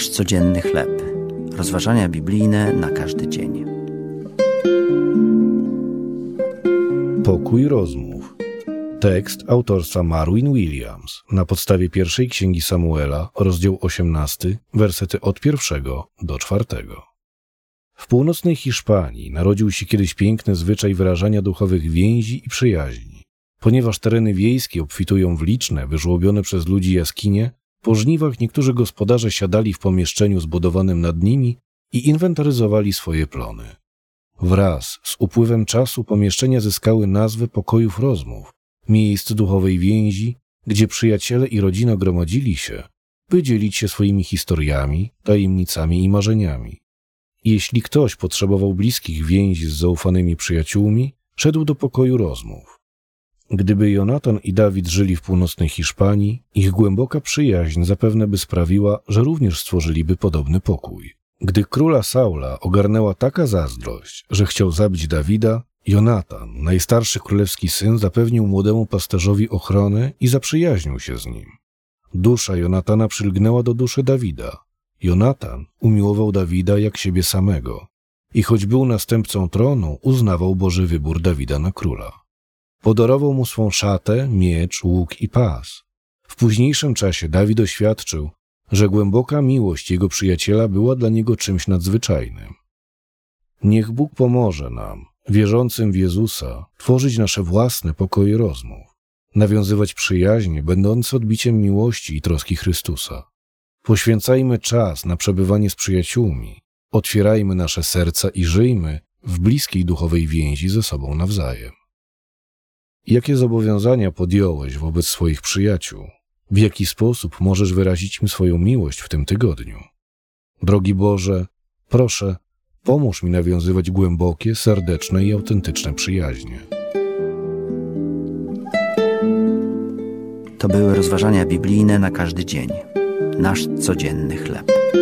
Nasz codzienny chleb. Rozważania biblijne na każdy dzień. Pokój rozmów. Tekst autorstwa Marwin Williams na podstawie pierwszej księgi Samuela, rozdział 18, wersety od 1 do 4. W północnej Hiszpanii narodził się kiedyś piękny zwyczaj wyrażania duchowych więzi i przyjaźni. Ponieważ tereny wiejskie obfitują w liczne, wyżłobione przez ludzi jaskinie, po żniwach niektórzy gospodarze siadali w pomieszczeniu zbudowanym nad nimi i inwentaryzowali swoje plony. Wraz z upływem czasu pomieszczenia zyskały nazwy pokojów rozmów, miejsc duchowej więzi, gdzie przyjaciele i rodzina gromadzili się, by dzielić się swoimi historiami, tajemnicami i marzeniami. Jeśli ktoś potrzebował bliskich więzi z zaufanymi przyjaciółmi, szedł do pokoju rozmów. Gdyby Jonatan i Dawid żyli w północnej Hiszpanii, ich głęboka przyjaźń zapewne by sprawiła, że również stworzyliby podobny pokój. Gdy króla Saula ogarnęła taka zazdrość, że chciał zabić Dawida, Jonatan, najstarszy królewski syn, zapewnił młodemu pasterzowi ochronę i zaprzyjaźnił się z nim. Dusza Jonatana przylgnęła do duszy Dawida. Jonatan umiłował Dawida jak siebie samego i choć był następcą tronu, uznawał Boży wybór Dawida na króla. Podarował mu swą szatę, miecz, łuk i pas. W późniejszym czasie Dawid oświadczył, że głęboka miłość jego przyjaciela była dla niego czymś nadzwyczajnym. Niech Bóg pomoże nam, wierzącym w Jezusa, tworzyć nasze własne pokoje rozmów, nawiązywać przyjaźnie będące odbiciem miłości i troski Chrystusa. Poświęcajmy czas na przebywanie z przyjaciółmi, otwierajmy nasze serca i żyjmy w bliskiej duchowej więzi ze sobą nawzajem. Jakie zobowiązania podjąłeś wobec swoich przyjaciół? W jaki sposób możesz wyrazić im swoją miłość w tym tygodniu? Drogi Boże, proszę, pomóż mi nawiązywać głębokie, serdeczne i autentyczne przyjaźnie. To były rozważania biblijne na każdy dzień. Nasz codzienny chleb.